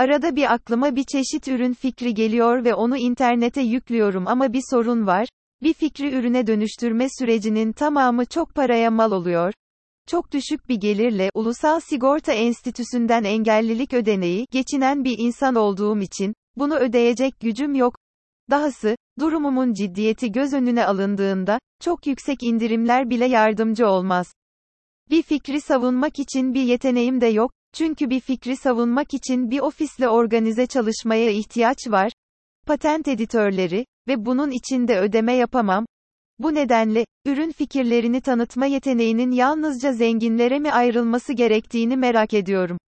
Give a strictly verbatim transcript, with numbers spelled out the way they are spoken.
Arada bir aklıma bir çeşit ürün fikri geliyor ve onu internete yüklüyorum ama bir sorun var. Bir fikri ürüne dönüştürme sürecinin tamamı çok paraya mal oluyor. Çok düşük bir gelirle, Ulusal Sigorta Enstitüsü'nden engellilik ödeneği, geçinen bir insan olduğum için, bunu ödeyecek gücüm yok. Dahası, durumumun ciddiyeti göz önüne alındığında, çok yüksek indirimler bile yardımcı olmaz. Bir fikri savunmak için bir yeteneğim de yok, çünkü bir fikri savunmak için bir ofisle organize çalışmaya ihtiyaç var. Patent editörleri ve bunun için de ödeme yapamam. Bu nedenle, ürün fikirlerini tanıtma yeteneğinin yalnızca zenginlere mi ayrılması gerektiğini merak ediyorum.